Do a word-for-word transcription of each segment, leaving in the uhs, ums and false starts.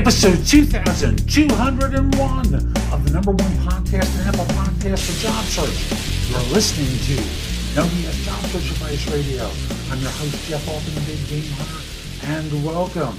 Episode two thousand two hundred one of the number one podcast in Apple Podcasts for Job Search. You're listening to Naomi as Job Search Advice Radio. I'm your host, Jeff Altman, the Big Game Hunter, and welcome.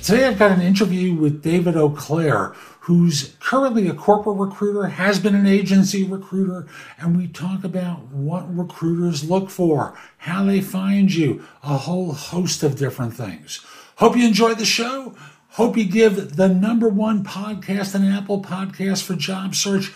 Today I've got an interview with David Eau Claire, who's currently a corporate recruiter, has been an agency recruiter, and we talk about what recruiters look for, how they find you, a whole host of different things. Hope you enjoyed the show. Hope you give the number one podcast on Apple Podcasts for Job Search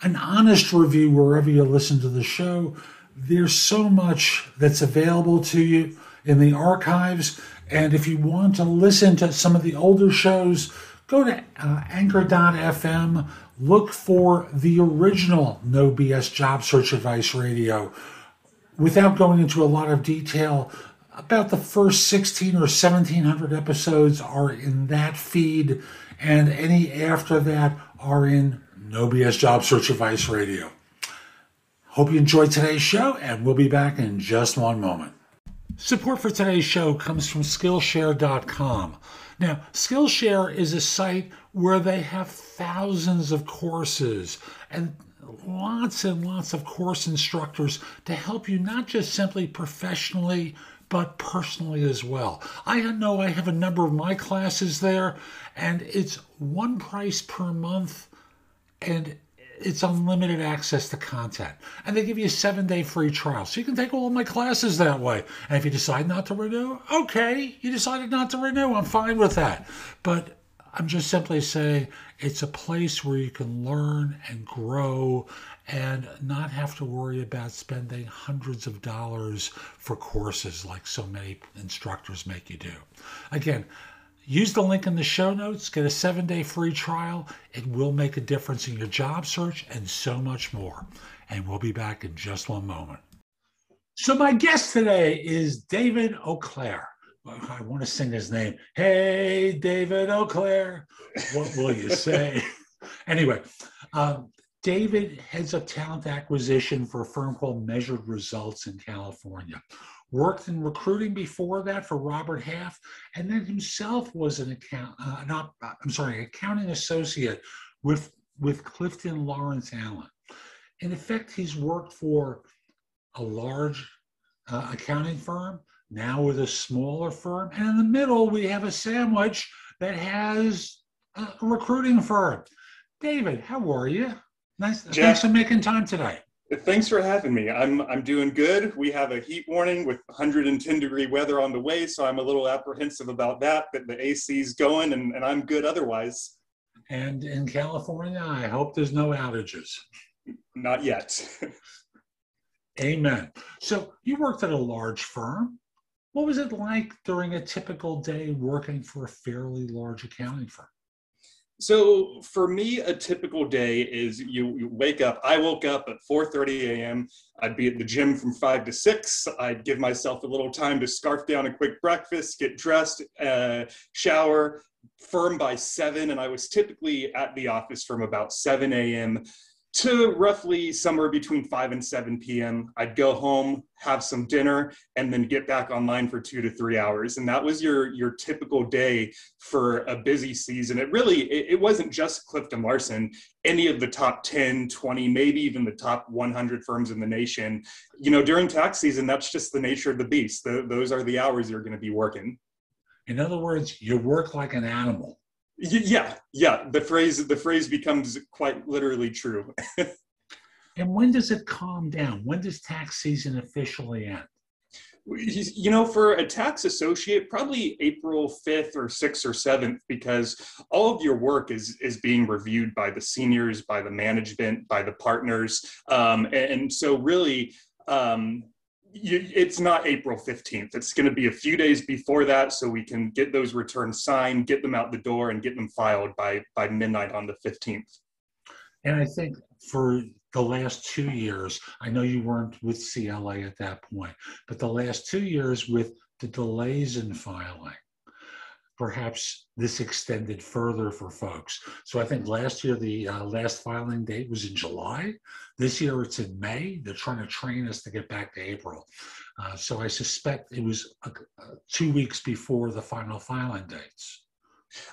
an honest review wherever you listen to the show. There's so much that's available to you in the archives. And if you want to listen to some of the older shows, go to uh, anchor dot f m, look for the original No B S Job Search Advice Radio. Without going into a lot of detail, about the first sixteen or seventeen hundred episodes are in that feed, and any after that are in No B S Job Search Advice Radio. Hope you enjoyed today's show, and we'll be back in just one moment. Support for today's show comes from Skillshare dot com. Now, Skillshare is a site where they have thousands of courses and lots and lots of course instructors to help you not just simply professionally, but personally as well. I know I have a number of my classes there, and it's one price per month, and it's unlimited access to content. And they give you a seven-day free trial, so you can take all my classes that way. And if you decide not to renew, okay, you decided not to renew. I'm fine with that. But I'm just simply saying it's a place where you can learn and grow and not have to worry about spending hundreds of dollars for courses like so many instructors make you do. Again, use the link in the show notes, get a seven-day free trial. It will make a difference in your job search and so much more. And we'll be back in just one moment. So my guest today is David Eau Claire. I want to sing his name. Hey, David Eau Claire, what will you say? Anyway, um, David heads up talent acquisition for a firm called Measured Results in California. Worked in recruiting before that for Robert Half, and then himself was an account, uh, an op, I'm sorry, accounting associate with with Clifton Larson Allen. In effect, he's worked for a large uh, accounting firm, now with a smaller firm. And in the middle, we have a sandwich that has a recruiting firm. David, how are you? Nice. Jeff, thanks for making time today. Thanks for having me. I'm I'm doing good. We have a heat warning with one hundred ten degree weather on the way, so I'm a little apprehensive about that, but the A C's going and, and I'm good otherwise. And in California, I hope there's no outages. Not yet. Amen. So you worked at a large firm. What was it like during a typical day working for a fairly large accounting firm? So for me, a typical day is you, you wake up. I woke up at four thirty a m I'd be at the gym from five to six. I'd give myself a little time to scarf down a quick breakfast, get dressed, uh, shower, firm by seven. And I was typically at the office from about seven a m to roughly somewhere between five and seven p m I'd go home, have some dinner, and then get back online for two to three hours. And that was your, your typical day for a busy season. It really, it, it wasn't just Clifton Larson. Any of the top ten, twenty, maybe even the top one hundred firms in the nation, you know, during tax season, that's just the nature of the beast. The, those are the hours you're going to be working. In other words, you work like an animal. Yeah, yeah. The phrase the phrase becomes quite literally true. And when does it calm down? When does tax season officially end? You know, for a tax associate, probably April fifth or sixth or seventh, because all of your work is is being reviewed by the seniors, by the management, by the partners, um, and, and so really. Um, You, it's not April fifteenth. It's going to be a few days before that, so we can get those returns signed, get them out the door, and get them filed by, by midnight on the fifteenth. And I think for the last two years, I know you weren't with C L A at that point, but the last two years with the delays in filing, perhaps this extended further for folks. So I think last year, the uh, last filing date was in July. This year it's in May. They're trying to train us to get back to April. Uh, so I suspect it was uh, two weeks before the final filing dates.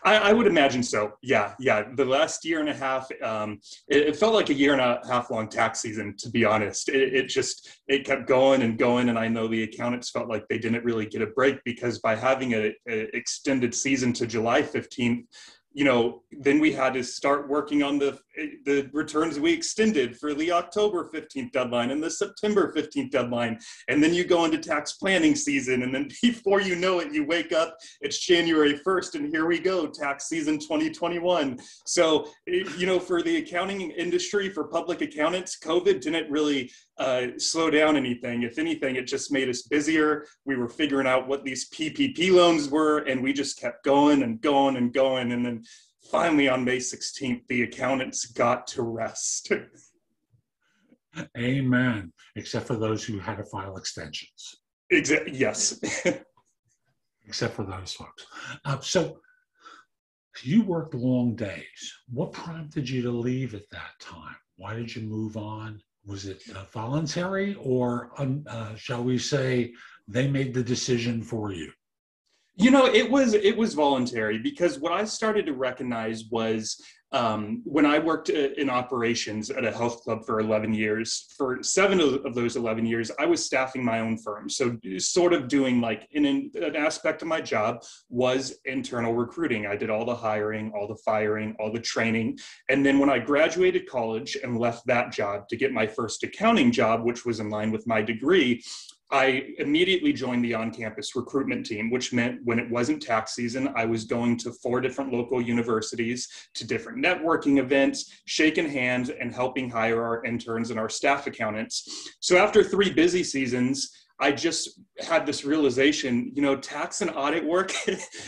I, I would imagine so. Yeah, yeah. The last year and a half, um, it, it felt like a year and a half long tax season, to be honest. It, it just, it kept going and going. And I know the accountants felt like they didn't really get a break, because by having an extended season to July fifteenth, you know, then we had to start working on the the returns we extended for the October fifteenth deadline and the September fifteenth deadline. And then you go into tax planning season. And then before you know it, you wake up, it's January first, and here we go, tax season twenty twenty-one. So, you know, for the accounting industry, for public accountants, COVID didn't really uh, slow down anything. If anything, it just made us busier. We were figuring out what these P P P loans were, and we just kept going and going and going. And then finally, on May sixteenth, the accountants got to rest. Amen. Except for those who had to file extensions. Exa- yes. Except for those folks. Uh, so you worked long days. What prompted you to leave at that time? Why did you move on? Was it uh, voluntary, or um, uh, shall we say they made the decision for you? You know, it was it was voluntary, because what I started to recognize was um, when I worked in operations at a health club for eleven years, for seven of those eleven years, I was staffing my own firm. So sort of doing like in an, an aspect of my job was internal recruiting. I did all the hiring, all the firing, all the training. And then when I graduated college and left that job to get my first accounting job, which was in line with my degree, I immediately joined the on-campus recruitment team, which meant when it wasn't tax season, I was going to four different local universities, to different networking events, shaking hands, and helping hire our interns and our staff accountants. So after three busy seasons, I just had this realization, you know, tax and audit work,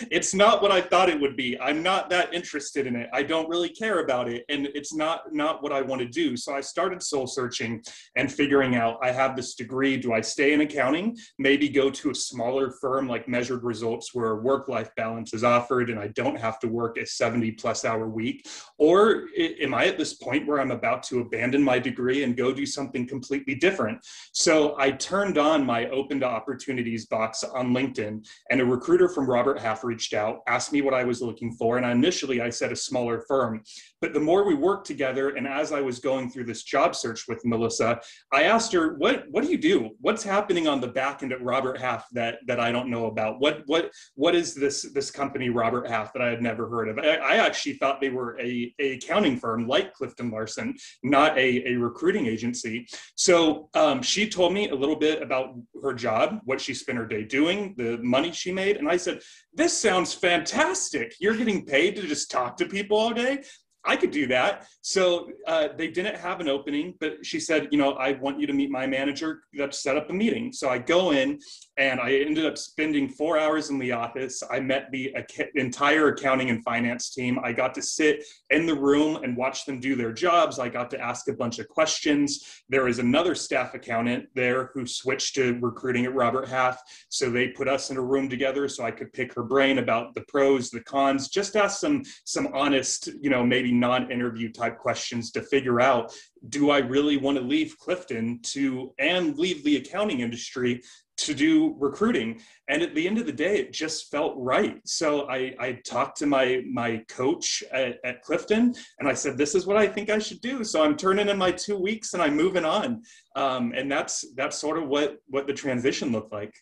it's not what I thought it would be. I'm not that interested in it. I don't really care about it. And it's not, not what I want to do. So I started soul searching and figuring out, I have this degree. Do I stay in accounting? Maybe go to a smaller firm like Measured Results, where work-life balance is offered and I don't have to work a seventy plus hour week. Or am I at this point where I'm about to abandon my degree and go do something completely different? So I turned on my open to opportunities box on LinkedIn, and a recruiter from Robert Half reached out, asked me what I was looking for. And initially I said a smaller firm, but the more we worked together, and as I was going through this job search with Melissa, I asked her, what, what do you do? What's happening on the back end at Robert Half that, that I don't know about? What, what, what is this, this company Robert Half that I had never heard of? I, I actually thought they were a, a accounting firm like Clifton Larson, not a, a recruiting agency. So um, she told me a little bit about her job, what she spent her day doing, the money she made. And I said, this sounds fantastic. You're getting paid to just talk to people all day? I could do that. So uh, they didn't have an opening, but she said, you know, I want you to meet my manager. Let's set up a meeting. So I go in, and I ended up spending four hours in the office. I met the ac- entire accounting and finance team. I got to sit in the room and watch them do their jobs. I got to ask a bunch of questions. There was another staff accountant there who switched to recruiting at Robert Half. So they put us in a room together so I could pick her brain about the pros, the cons, just ask some, some honest, you know, maybe non-interview type questions to figure out, do I really want to leave Clifton to and leave the accounting industry to do recruiting? And at the end of the day, it just felt right. So I, I talked to my, my coach at, at Clifton, and I said, this is what I think I should do. So I'm turning in my two weeks and I'm moving on. Um, and that's, that's sort of what, what the transition looked like.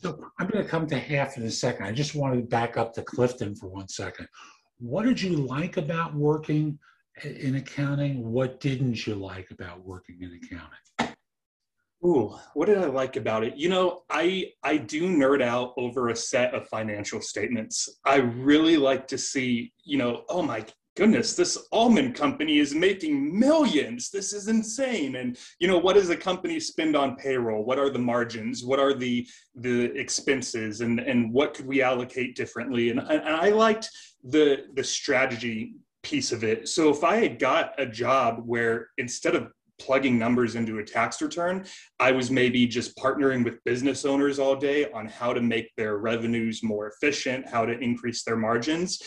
So I'm going to come to Half in a second. I just wanted to back up to Clifton for one second. What did you like about working in accounting? What didn't you like about working in accounting? Ooh, what did I like about it? You know, I I do nerd out over a set of financial statements. I really like to see, you know, oh my goodness, this almond company is making millions. This is insane. And, you know, what does a company spend on payroll? What are the margins? What are the the expenses? And, and what could we allocate differently? And, and I liked the the strategy piece of it. So if I had got a job where instead of plugging numbers into a tax return, I was maybe just partnering with business owners all day on how to make their revenues more efficient, how to increase their margins.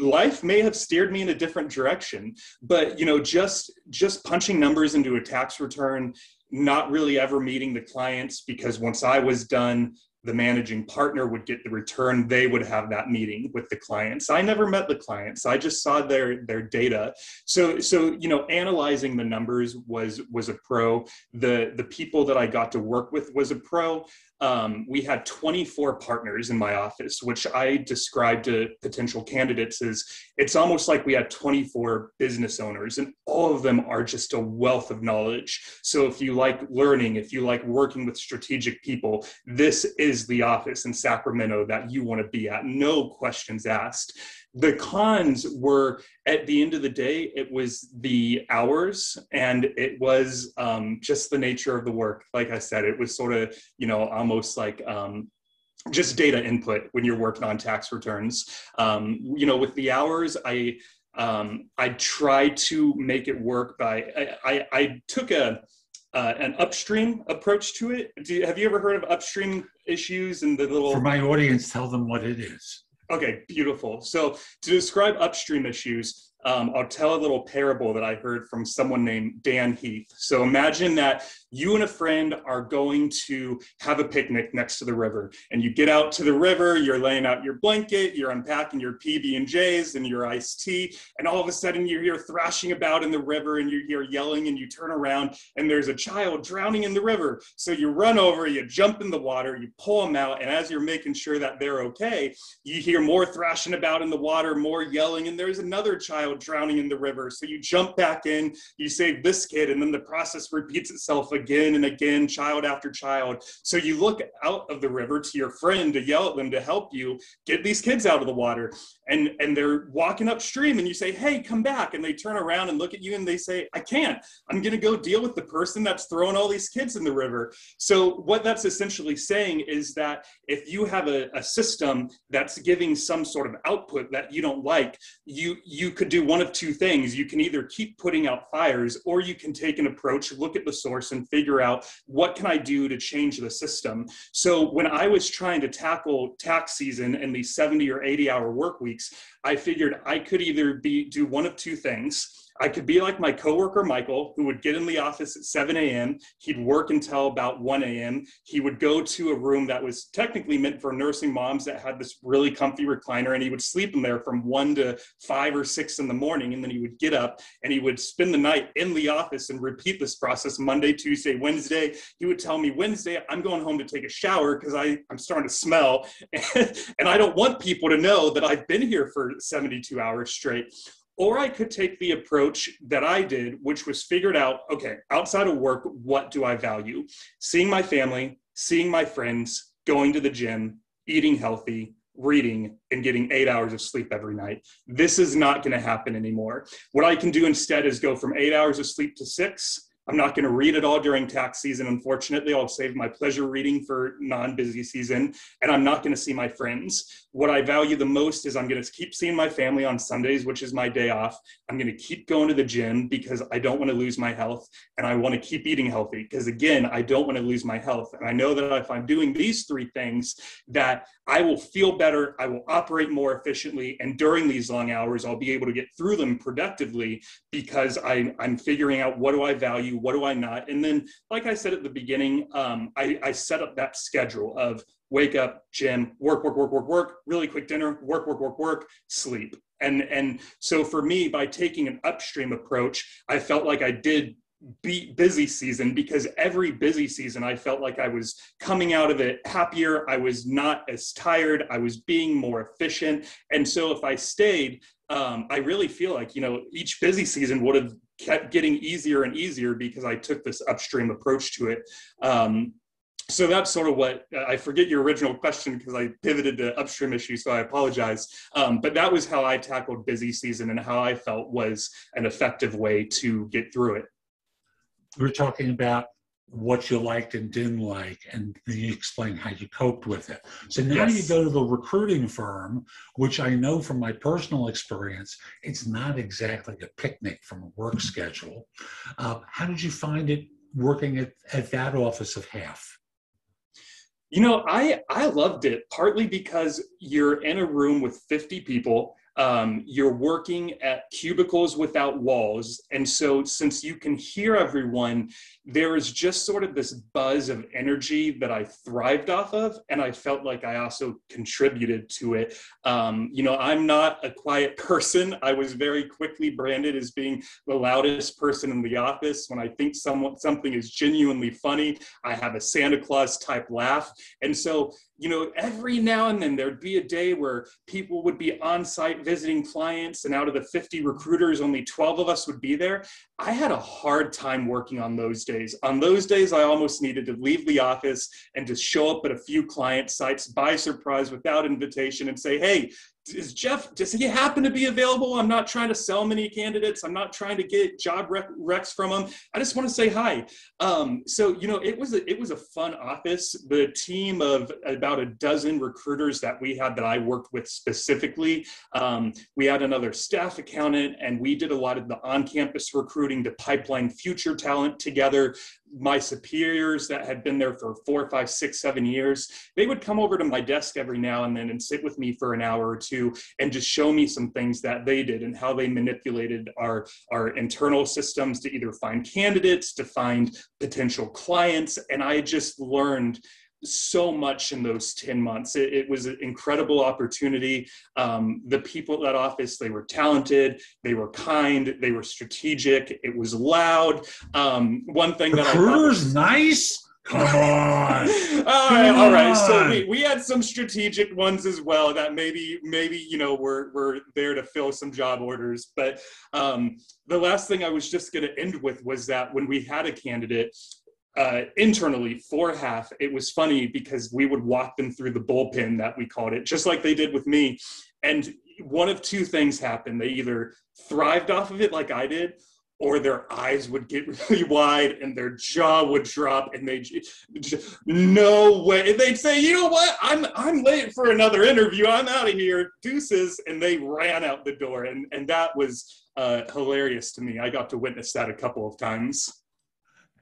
Life may have steered me in a different direction, but you know, just, just punching numbers into a tax return, not really ever meeting the clients, because once I was done, the managing partner would get the return. They would have that meeting with the clients. I never met the clients. I just saw their, their data. So, so, you know, analyzing the numbers was, was a pro. The, the people that I got to work with was a pro. Um, we had twenty-four partners in my office, which I described to potential candidates as it's almost like we had twenty-four business owners, and all of them are just a wealth of knowledge. So if you like learning, if you like working with strategic people, this is the office in Sacramento that you want to be at. No questions asked. The cons were, at the end of the day, it was the hours, and it was um, just the nature of the work. Like I said, it was sort of, you know, almost like um, just data input when you're working on tax returns. Um, you know, with the hours, I um, I tried to make it work by, I, I, I took a uh, an upstream approach to it. Do you, have you ever heard of upstream issues and the little— For my audience, tell them what it is. Okay, beautiful. So to describe upstream issues, um, I'll tell a little parable that I heard from someone named Dan Heath. So imagine that you and a friend are going to have a picnic next to the river, and you get out to the river, you're laying out your blanket, you're unpacking your P B and J's and your iced tea, and all of a sudden you hear thrashing about in the river, and you hear yelling, and you turn around and there's a child drowning in the river. So you run over, you jump in the water, you pull them out, and as you're making sure that they're okay, you hear more thrashing about in the water, more yelling, and there's another child drowning in the river. So you jump back in, you save this kid, and then the process repeats itself again. Again and again, child after child. So you look out of the river to your friend to yell at them to help you get these kids out of the water. And, and they're walking upstream, and you say, hey, come back. And they turn around and look at you and they say, I can't. I'm going to go deal with the person that's throwing all these kids in the river. So what that's essentially saying is that if you have a, a system that's giving some sort of output that you don't like, you, you could do one of two things. You can either keep putting out fires, or you can take an approach, look at the source, and figure out, what can I do to change the system? So when I was trying to tackle tax season and these seventy or eighty hour work weeks, I figured I could either be do one of two things. I could be like my coworker, Michael, who would get in the office at seven a m He'd work until about one a m He would go to a room that was technically meant for nursing moms that had this really comfy recliner, and he would sleep in there from one to five or six in the morning. And then he would get up and he would spend the night in the office and repeat this process Monday, Tuesday, Wednesday. He would tell me, Wednesday, I'm going home to take a shower because I'm starting to smell. And I don't want people to know that I've been here for seventy-two hours straight. Or I could take the approach that I did, which was figured out, okay, outside of work, what do I value? Seeing my family, seeing my friends, going to the gym, eating healthy, reading, and getting eight hours of sleep every night. This is not going to happen anymore. What I can do instead is go from eight hours of sleep to six. I'm not going to read it all during tax season. Unfortunately, I'll save my pleasure reading for non-busy season, and I'm not going to see my friends. What I value the most is I'm going to keep seeing my family on Sundays, which is my day off. I'm going to keep going to the gym because I don't want to lose my health, and I want to keep eating healthy because, again, I don't want to lose my health. And I know that if I'm doing these three things, that I will feel better, I will operate more efficiently, and during these long hours, I'll be able to get through them productively because I, I'm figuring out, what do I value? What do I not? And then, like I said at the beginning, um, I, I set up that schedule of wake up, gym, work, work, work, work, work, really quick dinner, work, work, work, work, sleep. And, and so for me, by taking an upstream approach, I felt like I did beat busy season because every busy season, I felt like I was coming out of it happier. I was not as tired. I was being more efficient. And so if I stayed, um, I really feel like, you know, each busy season would have kept getting easier and easier because I took this upstream approach to it. Um, so that's sort of what, I forget your original question because I pivoted to upstream issues, so I apologize. Um, but that was how I tackled busy season and how I felt was an effective way to get through it. We're talking about what you liked and didn't like, and then you explain how you coped with it. So now yes. You go to the recruiting firm, which I know from my personal experience, it's not exactly a picnic from a work schedule. Uh, how did you find it working at, at that office of Half? You know, I, I loved it, partly because you're in a room with fifty people. Um, you're working at cubicles without walls. And so since you can hear everyone, there is just sort of this buzz of energy that I thrived off of. And I felt like I also contributed to it. Um, you know, I'm not a quiet person. I was very quickly branded as being the loudest person in the office. When I think someone, something is genuinely funny, I have a Santa Claus type laugh. And so, you know, every now and then there'd be a day where people would be on site visiting clients, and out of the fifty recruiters, only twelve of us would be there. I had a hard time working on those days. On those days, I almost needed to leave the office and just show up at a few client sites by surprise without invitation and say, hey, is Jeff, does he happen to be available? I'm not trying to sell many candidates. I'm not trying to get job rec recs from him. I just want to say hi. Um, so, you know, it was, a, it was a fun office. The team of about a dozen recruiters that we had that I worked with specifically, um, we had another staff accountant, and we did a lot of the on-campus recruiting to pipeline future talent together. My superiors that had been there for four, five, six, seven years, they would come over to my desk every now and then and sit with me for an hour or two and just show me some things that they did and how they manipulated our, our internal systems to either find candidates, to find potential clients. And I just learned so much in those ten months. It, it was an incredible opportunity. Um, the people at that office, they were talented, they were kind, they were strategic, it was loud. Um, one thing that I thought was nice. Come on. all right, all right. So we, we had some strategic ones as well that maybe, maybe, you know, we're, we're there to fill some job orders. But um, the last thing I was just going to end with was that when we had a candidate, Uh, internally for Half, it was funny because we would walk them through the bullpen that we called it, just like they did with me. And one of two things happened. They either thrived off of it like I did, or their eyes would get really wide and their jaw would drop and they just, no way. And they'd say, you know what? I'm, I'm late for another interview. I'm out of here. Deuces. And they ran out the door. And, and that was uh, hilarious to me. I got to witness that a couple of times.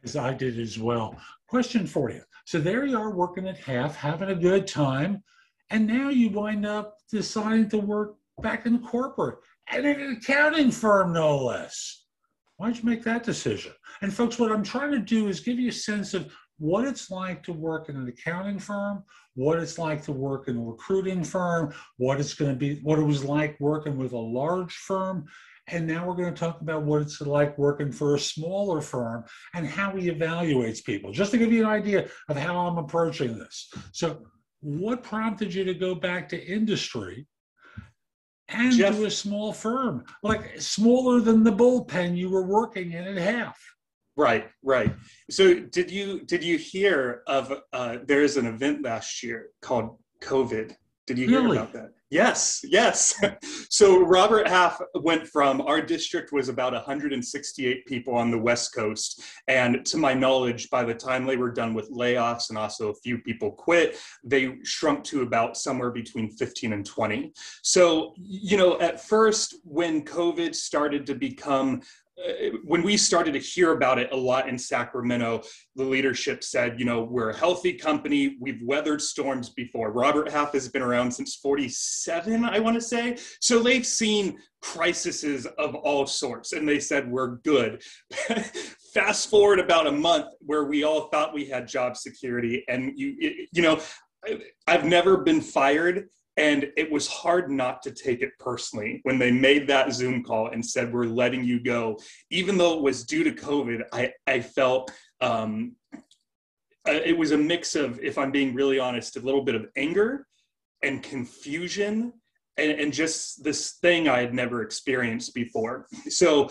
As I did as well. Question for you. So there you are working at Half, having a good time, and now you wind up deciding to work back in corporate at an accounting firm, no less. Why'd you make that decision? And folks, what I'm trying to do is give you a sense of what it's like to work in an accounting firm, what it's like to work in a recruiting firm, what it's going to be, what it was like working with a large firm. And now we're going to talk about what it's like working for a smaller firm and how he evaluates people, just to give you an idea of how I'm approaching this. So what prompted you to go back to industry and Jeff, to a small firm, like smaller than the bullpen you were working in at Half? Right, right. So did you, did you hear of, uh, there is an event last year called COVID. Did you hear really? about that? Yes, yes. So Robert Half went from, our district was about one hundred sixty-eight people on the West Coast. And to my knowledge, by the time they were done with layoffs and also a few people quit, they shrunk to about somewhere between fifteen and twenty. So, you know, at first when COVID started to become when we started to hear about it a lot in Sacramento, the leadership said, you know, we're a healthy company. We've weathered storms before. Robert Half has been around since forty-seven, I want to say. So they've seen crises of all sorts, and they said, we're good. Fast forward about a month where we all thought we had job security. And, you, it, you know, I've never been fired. And it was hard not to take it personally when they made that Zoom call and said, we're letting you go. Even though it was due to COVID, I, I felt um, it was a mix of, if I'm being really honest, a little bit of anger and confusion and, and just this thing I had never experienced before. So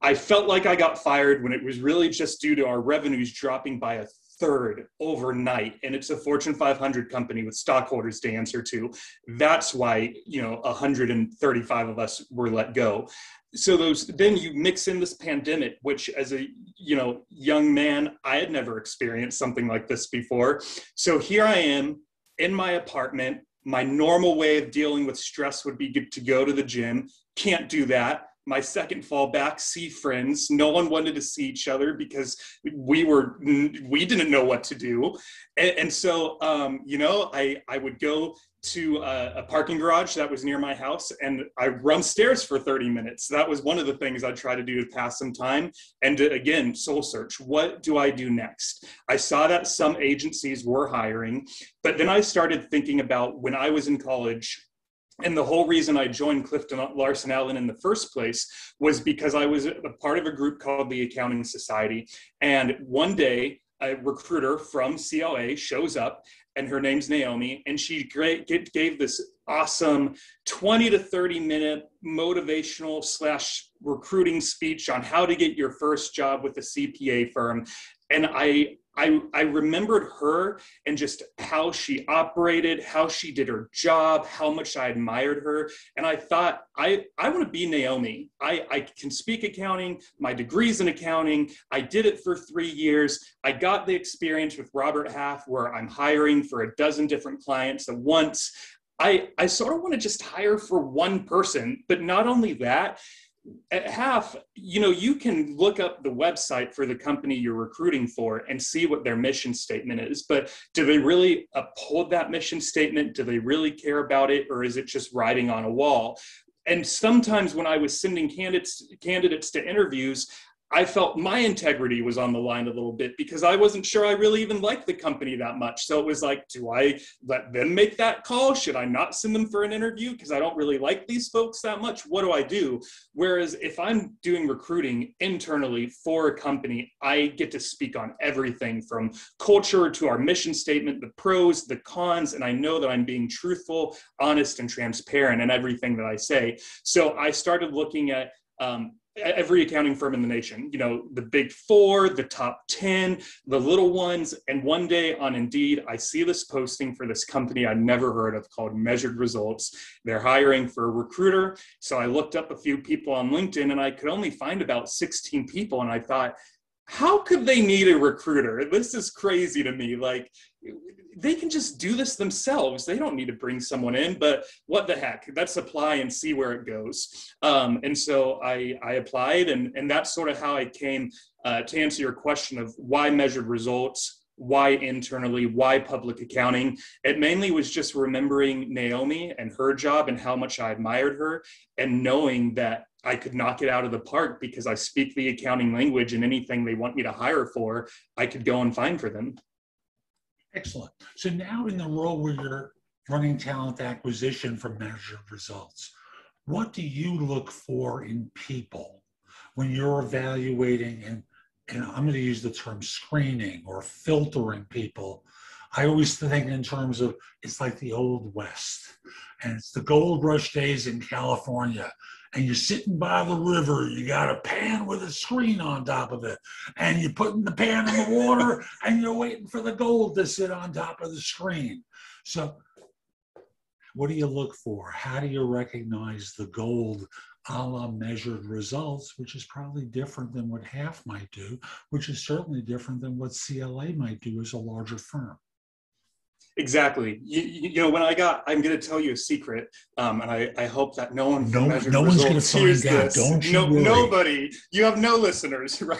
I felt like I got fired when it was really just due to our revenues dropping by a third overnight, and it's a Fortune five hundred company with stockholders to answer to. That's why, you know, one hundred thirty-five of us were let go. So those, then you mix in this pandemic, which as a, you know, young man, I had never experienced something like this before. So here I am in my apartment. My normal way of dealing with stress would be to go to the gym. Can't do that. my second fall back, see friends. No one wanted to see each other because we were, we didn't know what to do. And, and so, um, you know, I, I would go to a, a parking garage that was near my house and I run stairs for thirty minutes. That was one of the things I try to do to pass some time. And to, again, soul search, what do I do next? I saw that some agencies were hiring, but then I started thinking about when I was in college. And the whole reason I joined Clifton Larson Allen in the first place was because I was a part of a group called the Accounting Society. And one day, a recruiter from C L A shows up, and her name's Naomi, and she gave this awesome twenty to thirty minute motivational slash recruiting speech on how to get your first job with a C P A firm. And I I, I remembered her and just how she operated, how she did her job, how much I admired her. And I thought, I, I want to be Naomi. I, I can speak accounting. My degree's in accounting. I did it for three years. I got the experience with Robert Half where I'm hiring for a dozen different clients at once. I, I sort of want to just hire for one person, but not only that, at Half, you know, you can look up the website for the company you're recruiting for and see what their mission statement is, but do they really uphold that mission statement? Do they really care about it? Or is it just writing on a wall? And sometimes when I was sending candidates, candidates to interviews, I felt my integrity was on the line a little bit because I wasn't sure I really even liked the company that much. So it was like, do I let them make that call? Should I not send them for an interview because I don't really like these folks that much? What do I do? Whereas if I'm doing recruiting internally for a company, I get to speak on everything from culture to our mission statement, the pros, the cons, and I know that I'm being truthful, honest, and transparent in everything that I say. So I started looking at um, every accounting firm in the nation, you know, the big four, the top ten, the little ones. And one day on Indeed, I see this posting for this company I'd never heard of called Measured Results. They're hiring for a recruiter. So I looked up a few people on LinkedIn and I could only find about sixteen people. And I thought, how could they need a recruiter? This is crazy to me. Like, they can just do this themselves. They don't need to bring someone in, but what the heck? Let's apply and see where it goes. Um, and so I, I applied, and, and that's sort of how I came uh, to answer your question of why Measured Results, why internally, why public accounting. It mainly was just remembering Naomi and her job and how much I admired her and knowing that I could knock it out of the park because I speak the accounting language, and anything they want me to hire for, I could go and find for them. Excellent. So now in the role where you're running talent acquisition for Measured Results, what do you look for in people when you're evaluating and, and I'm going to use the term screening or filtering people? I always think in terms of, it's like the old West, and it's the gold rush days in California, and you're sitting by the river, you got a pan with a screen on top of it, and you're putting the pan in the water, and you're waiting for the gold to sit on top of the screen. So what do you look for? How do you recognize the gold a la Measured Results, which is probably different than what Half might do, which is certainly different than what C L A might do as a larger firm? Exactly. You, you know, when I got, I'm going to tell you a secret, um, and I, I hope that no one no, no one's going to find out. Don't you no, worry. Nobody. You have no listeners, right?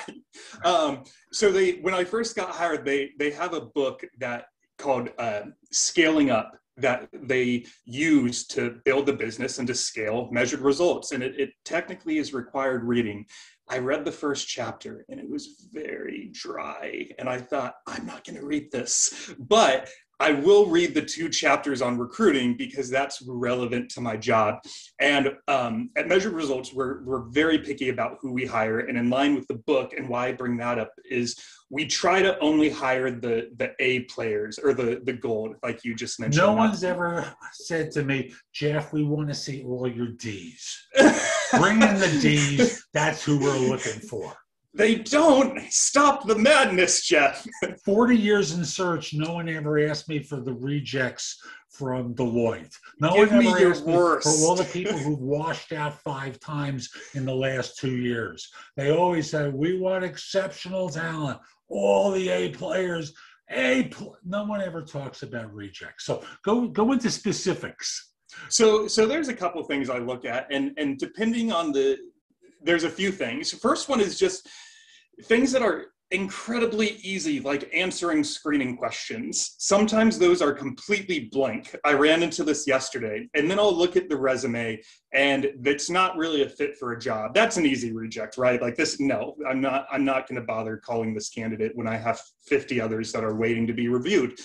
Um, so they, when I first got hired, they they have a book that called uh, Scaling Up that they use to build the business and to scale Measured Results, and it, it technically is required reading. I read the first chapter and it was very dry, and I thought, I'm not going to read this, but I will read the two chapters on recruiting because that's relevant to my job. And um, at Measured Results, we're, we're very picky about who we hire. And in line with the book, and why I bring that up, is we try to only hire the, the A players or the, the gold, like you just mentioned. No one's ever said to me, Jeff, we want to see all your D's. Bring in the D's. That's who we're looking for. They don't. Stop the madness, Jeff. forty years in search, no one ever asked me for the rejects from Deloitte. No Give one ever asked worst. me for all the people who've washed out five times in the last two years. They always say, we want exceptional talent, all the A players. A pl no one ever talks about rejects. So go, go into specifics. So, so there's a couple things I look at, and, and depending on the there's a few things. First one is just things that are incredibly easy, like answering screening questions. Sometimes those are completely blank. I ran into this yesterday, and then I'll look at the resume and it's not really a fit for a job. That's an easy reject, right? Like this, no, I'm not, I'm not going to bother calling this candidate when I have fifty others that are waiting to be reviewed.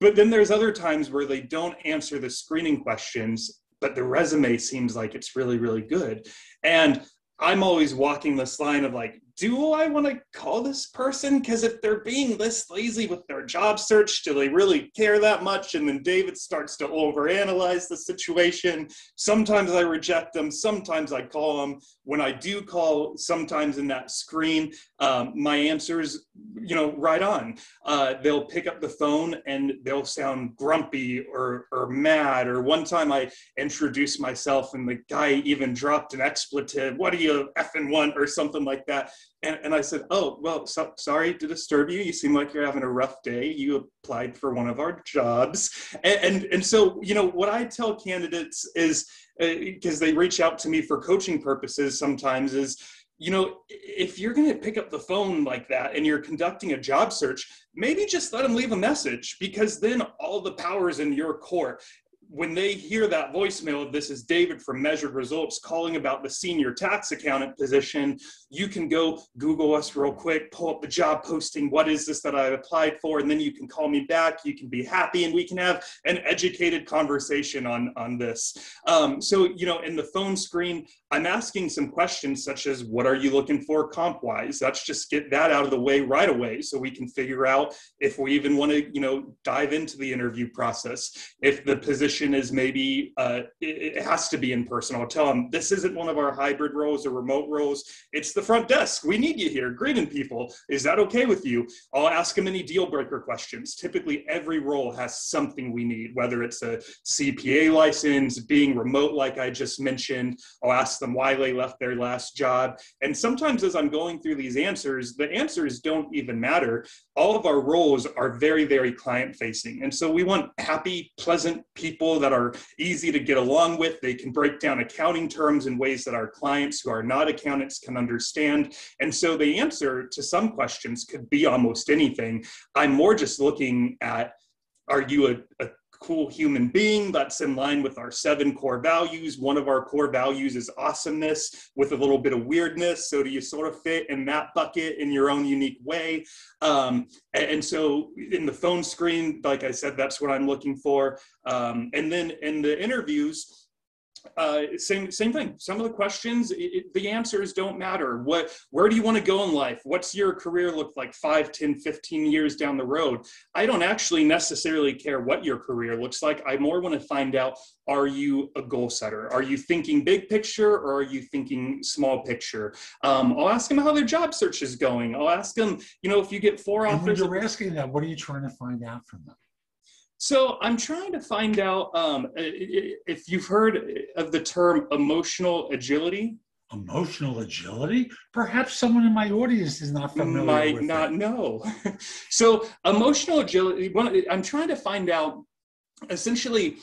But then there's other times where they don't answer the screening questions, but the resume seems like it's really, really good. And I'm always walking this line of like, do I want to call this person? Because if they're being this lazy with their job search, do they really care that much? And then David starts to overanalyze the situation. Sometimes I reject them. Sometimes I call them. When I do call, sometimes in that screen, um, my answer's, you know, right on. Uh, they'll pick up the phone and they'll sound grumpy or, or mad. Or one time I introduced myself and the guy even dropped an expletive. What do you effing want? Or something like that. And, and I said, oh, well, so, sorry to disturb you. You seem like you're having a rough day. You applied for one of our jobs. And, and, and so, you know, what I tell candidates is, because uh, they reach out to me for coaching purposes sometimes, is, you know, if you're going to pick up the phone like that and you're conducting a job search, maybe just let them leave a message, because then all the power is in your court. When they hear that voicemail, this is David from Measured Results calling about the senior tax accountant position, you can go Google us real quick, pull up the job posting, what is this that I applied for, and then you can call me back, you can be happy, and we can have an educated conversation on, on this. Um, so, you know, in the phone screen, I'm asking some questions such as, what are you looking for comp-wise? Let's just get that out of the way right away so we can figure out if we even want to, you know, dive into the interview process. If the position is maybe uh, it has to be in person, I'll tell them this isn't one of our hybrid roles or remote roles. It's the front desk. We need you here greeting people. Is that okay with you? I'll ask them any deal breaker questions. Typically, every role has something we need, whether it's a C P A license, being remote, like I just mentioned. I'll ask them why they left their last job. And sometimes as I'm going through these answers, the answers don't even matter. All of our roles are very, very client facing. And so we want happy, pleasant people that are easy to get along with. They can break down accounting terms in ways that our clients who are not accountants can understand. And so the answer to some questions could be almost anything. I'm more just looking at, are you a, a cool human being that's in line with our seven core values? One of our core values is awesomeness with a little bit of weirdness. So do you sort of fit in that bucket in your own unique way? Um, and, and so in the phone screen, like I said, that's what I'm looking for. Um, and then in the interviews, Uh, same same thing. Some of the questions, it, it, the answers don't matter. What, where do you want to go in life? What's your career look like five, ten, fifteen years down the road? I don't actually necessarily care what your career looks like. I more want to find out, are you a goal setter? Are you thinking big picture or are you thinking small picture? Um, I'll ask them how their job search is going. I'll ask them, you know, if you get four offers. And when you're asking that, what are you trying to find out from them? So I'm trying to find out um, if you've heard of the term emotional agility. Emotional agility? Perhaps someone in my audience is not familiar Might with not it. Might not know. So emotional agility, one, I'm trying to find out, essentially,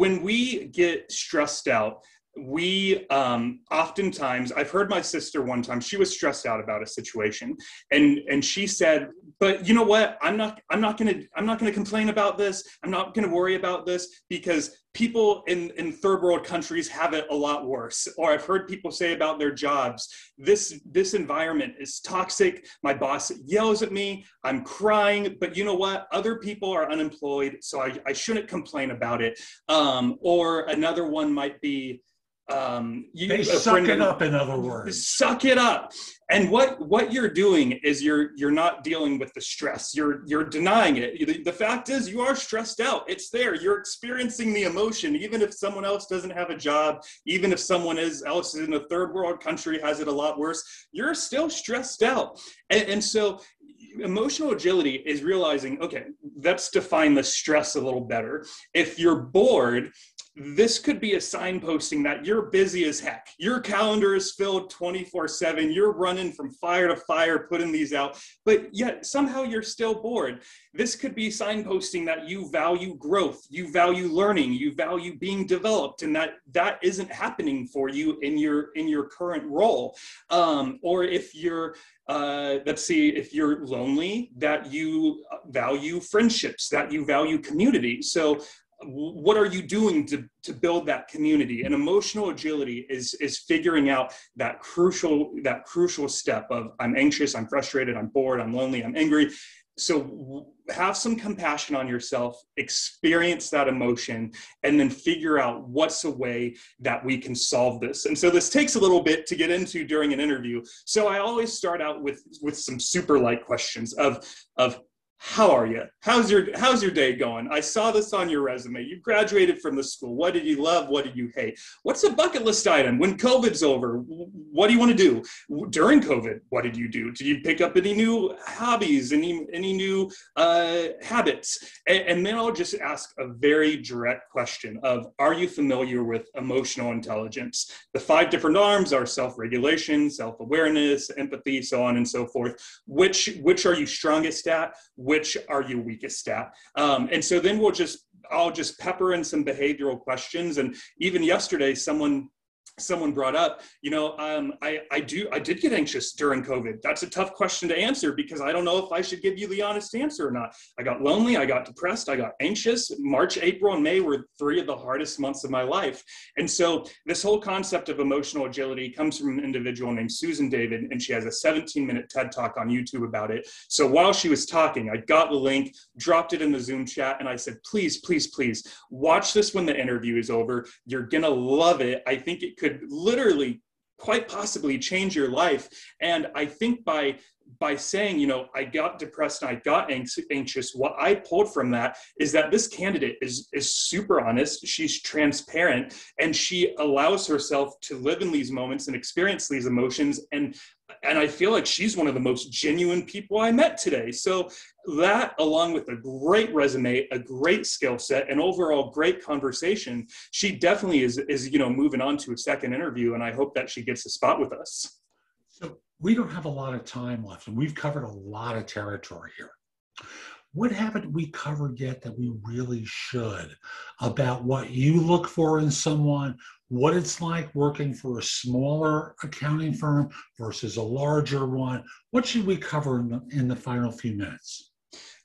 when we get stressed out, we um, oftentimes, I've heard my sister one time, she was stressed out about a situation, and and she said, but you know what, I'm not, I'm not gonna, I'm not gonna complain about this. I'm not gonna worry about this because people in, in third world countries have it a lot worse. Or I've heard people say about their jobs, this, this environment is toxic. My boss yells at me, I'm crying, but you know what? Other people are unemployed, so I, I shouldn't complain about it. Um, or another one might be, Um, you, they suck it up, in other words. Suck it up. And what, what you're doing is you're, you're not dealing with the stress. You're, you're denying it. The, the fact is you are stressed out. It's there. You're experiencing the emotion. Even if someone else doesn't have a job, even if someone is, else in a third world country has it a lot worse, you're still stressed out. And, and so emotional agility is realizing, okay, let's define the stress a little better. If you're bored, this could be a signposting that you're busy as heck. Your calendar is filled twenty-four seven. You're running from fire to fire, putting these out, but yet somehow you're still bored. This could be signposting that you value growth, you value learning, you value being developed, and that that isn't happening for you in your in your current role. Um, or if you're Uh, let's see, if you're lonely, that you value friendships, that you value community. So what are you doing to, to build that community? And emotional agility is, is figuring out that crucial, that crucial step of I'm anxious, I'm frustrated, I'm bored, I'm lonely, I'm angry. So have some compassion on yourself, experience that emotion, and then figure out what's a way that we can solve this. And so this takes a little bit to get into during an interview. So I always start out with, with some super light questions of, of how are you? How's your, how's your day going? I saw this on your resume. You graduated from the school. What did you love? What did you hate? What's a bucket list item? When COVID's over, what do you want to do? During COVID, what did you do? Did you pick up any new hobbies, any, any new uh, habits? And, and then I'll just ask a very direct question of, are you familiar with emotional intelligence? The five different arms are self-regulation, self-awareness, empathy, so on and so forth. Which, which are you strongest at? Which are your weakest at? Um, and so then we'll just, I'll just pepper in some behavioral questions. And even yesterday, someone someone brought up, you know, um, I, I, do, I did get anxious during COVID. That's a tough question to answer because I don't know if I should give you the honest answer or not. I got lonely, I got depressed, I got anxious. March, April, and May were three of the hardest months of my life. And so this whole concept of emotional agility comes from an individual named Susan David, and she has a seventeen minute TED Talk on YouTube about it. So while she was talking, I got the link, dropped it in the Zoom chat, and I said, please, please, please, watch this when the interview is over. You're gonna love it. I think it could literally quite possibly change your life. And I think by by saying, you know, I got depressed and I got anxious, what I pulled from that is that this candidate is, is super honest, she's transparent, and she allows herself to live in these moments and experience these emotions. And, and I feel like she's one of the most genuine people I met today. So that, along with a great resume, a great skill set, and overall great conversation, she definitely is, is, you know, moving on to a second interview, and I hope that she gets a spot with us. So we don't have a lot of time left, and we've covered a lot of territory here. What haven't we covered yet that we really should, about what you look for in someone, what it's like working for a smaller accounting firm versus a larger one? What should we cover in the, in the final few minutes?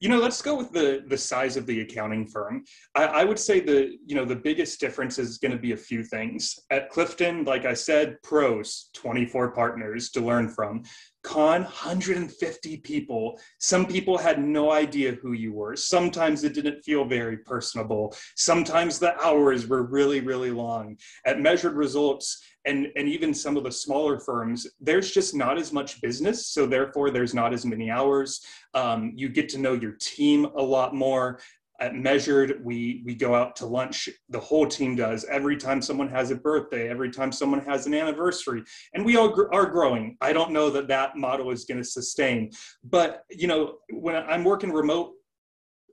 You know, let's go with the, the size of the accounting firm. I, I would say the, you know, the biggest difference is going to be a few things. At Clifton, like I said, pros, twenty-four partners to learn from. Con, one hundred fifty people. Some people had no idea who you were. Sometimes it didn't feel very personable. Sometimes the hours were really, really long. At Measured Results, and, and even some of the smaller firms, there's just not as much business. So therefore, there's not as many hours. Um, you get to know your team a lot more. At Measured, we, we go out to lunch, the whole team does, every time someone has a birthday, every time someone has an anniversary, and we all gr- are growing. I don't know that that model is going to sustain, but, you know, when I'm working remote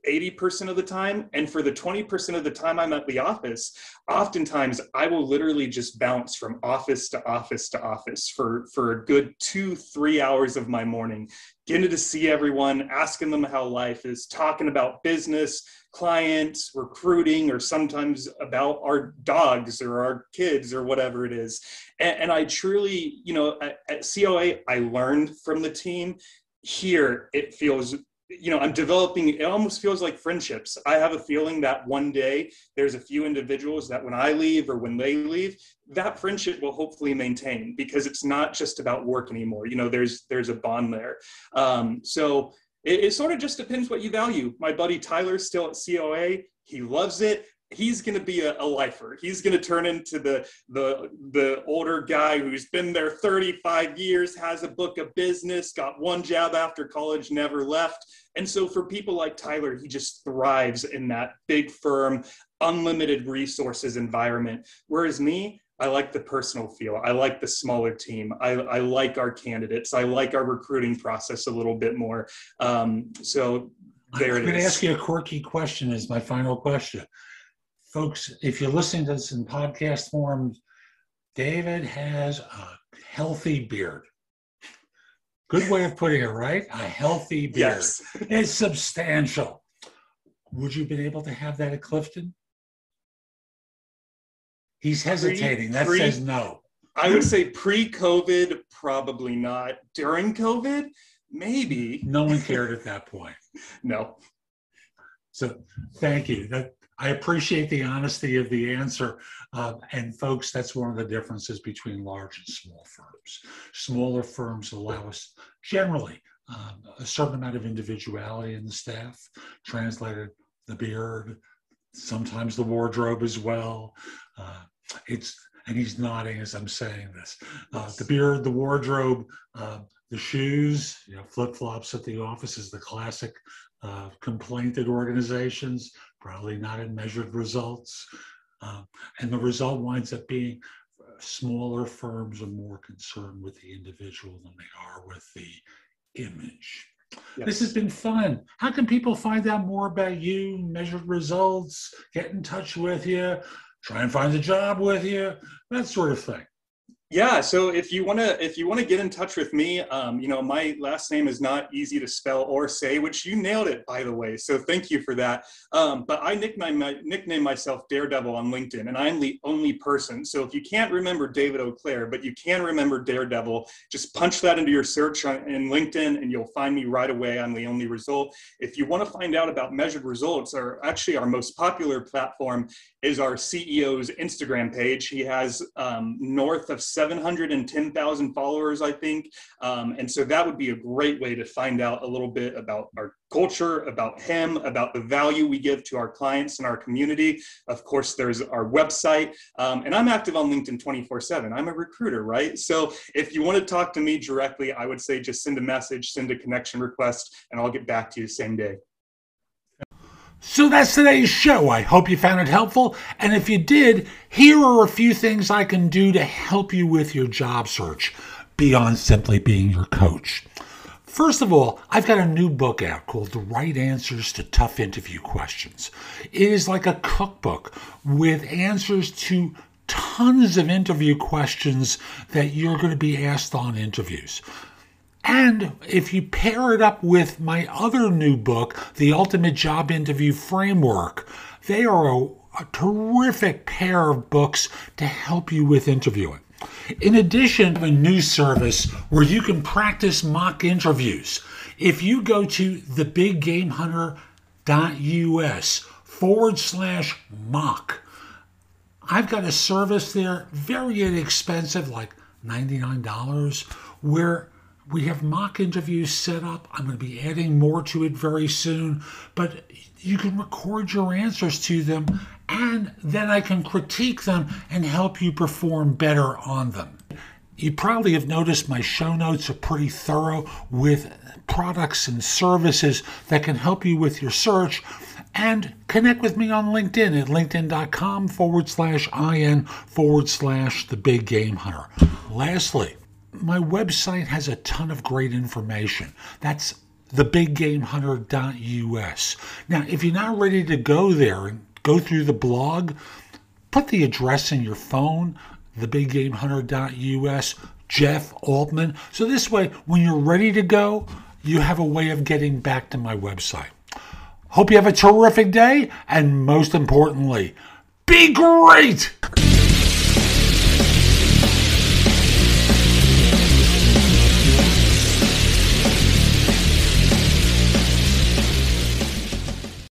eighty percent of the time, and for the twenty percent of the time I'm at the office, oftentimes I will literally just bounce from office to office to office for, for a good two, three hours of my morning, getting to see everyone, asking them how life is, talking about business, clients, recruiting, or sometimes about our dogs or our kids or whatever it is. And, and I truly, you know, at, at C L A, I learned from the team. Here, it feels, you know, I'm developing, it almost feels like friendships. I have a feeling that one day there's a few individuals that when I leave or when they leave, that friendship will hopefully maintain, because it's not just about work anymore. You know, there's, there's a bond there. Um, so it, it sort of just depends what you value. My buddy Tyler's still at C O A. He loves it. He's going to be a, a lifer. He's going to turn into the, the, the older guy who's been there thirty-five years, has a book of business, got one job after college, never left. And so for people like Tyler, he just thrives in that big firm, unlimited resources environment. Whereas me, I like the personal feel. I like the smaller team. I, I like our candidates. I like our recruiting process a little bit more. Um, so there it is. I'm going to ask you a quirky question as my final question. folks, if you're listening to this in podcast form, David has a healthy beard. Good way of putting it, right? A healthy beard. Yes. It's substantial. Would you have been able to have that at Clifton? He's hesitating. Pre, that pre, says no. I would say pre-COVID, probably not. During COVID, maybe. No one cared at that point. No. So thank you. That, I appreciate the honesty of the answer. Uh, and folks, that's one of the differences between large and small firms. Smaller firms allow us generally um, a certain amount of individuality in the staff, translated the beard, sometimes the wardrobe as well. Uh, it's, and he's nodding as I'm saying this. Uh, the beard, the wardrobe, uh, the shoes, you know, flip-flops at the office is the classic uh, complaint at organizations. Probably not in Measured Results. Um, and the result winds up being smaller firms are more concerned with the individual than they are with the image. Yes. This has been fun. How can people find out more about you, Measured Results, get in touch with you, try and find a job with you, that sort of thing? Yeah, so if you want to if you want to get in touch with me, um, you know, my last name is not easy to spell or say, which you nailed it, by the way, so thank you for that. Um, but I nickname, my, nickname myself Daredevil on LinkedIn, and I'm the only person. So if you can't remember David Eau Claire, but you can remember Daredevil, just punch that into your search on, in LinkedIn, and you'll find me right away. I'm the only result. If you want to find out about Measured Results, or actually our most popular platform is our C E O's Instagram page. He has um, north of seven hundred ten thousand followers, I think. Um, and so that would be a great way to find out a little bit about our culture, about him, about the value we give to our clients and our community. Of course, there's our website. Um, and I'm active on LinkedIn twenty-four seven. I'm a recruiter, right? So if you want to talk to me directly, I would say just send a message, send a connection request, and I'll get back to you same day. So that's today's show. I hope you found it helpful. And if you did, here are a few things I can do to help you with your job search beyond simply being your coach. First of all, I've got a new book out called The Right Answers to Tough Interview Questions. It is like a cookbook with answers to tons of interview questions that you're going to be asked on interviews. And if you pair it up with my other new book, The Ultimate Job Interview Framework, they are a, a terrific pair of books to help you with interviewing. In addition, I have a new service where you can practice mock interviews. If you go to thebiggamehunter.us forward slash mock, I've got a service there, very inexpensive, like ninety-nine dollars, where we have mock interviews set up. I'm going to be adding more to it very soon, but you can record your answers to them, and then I can critique them and help you perform better on them. You probably have noticed my show notes are pretty thorough with products and services that can help you with your search. And connect with me on LinkedIn at linkedin.com forward slash IN forward slash the big game hunter. Lastly, my website has a ton of great information. That's the big game hunter dot U S. Now, if you're not ready to go there and go through the blog, put the address in your phone, the big game hunter dot U S, Jeff Altman. So this way, when you're ready to go, you have a way of getting back to my website. Hope you have a terrific day, and most importantly, be great!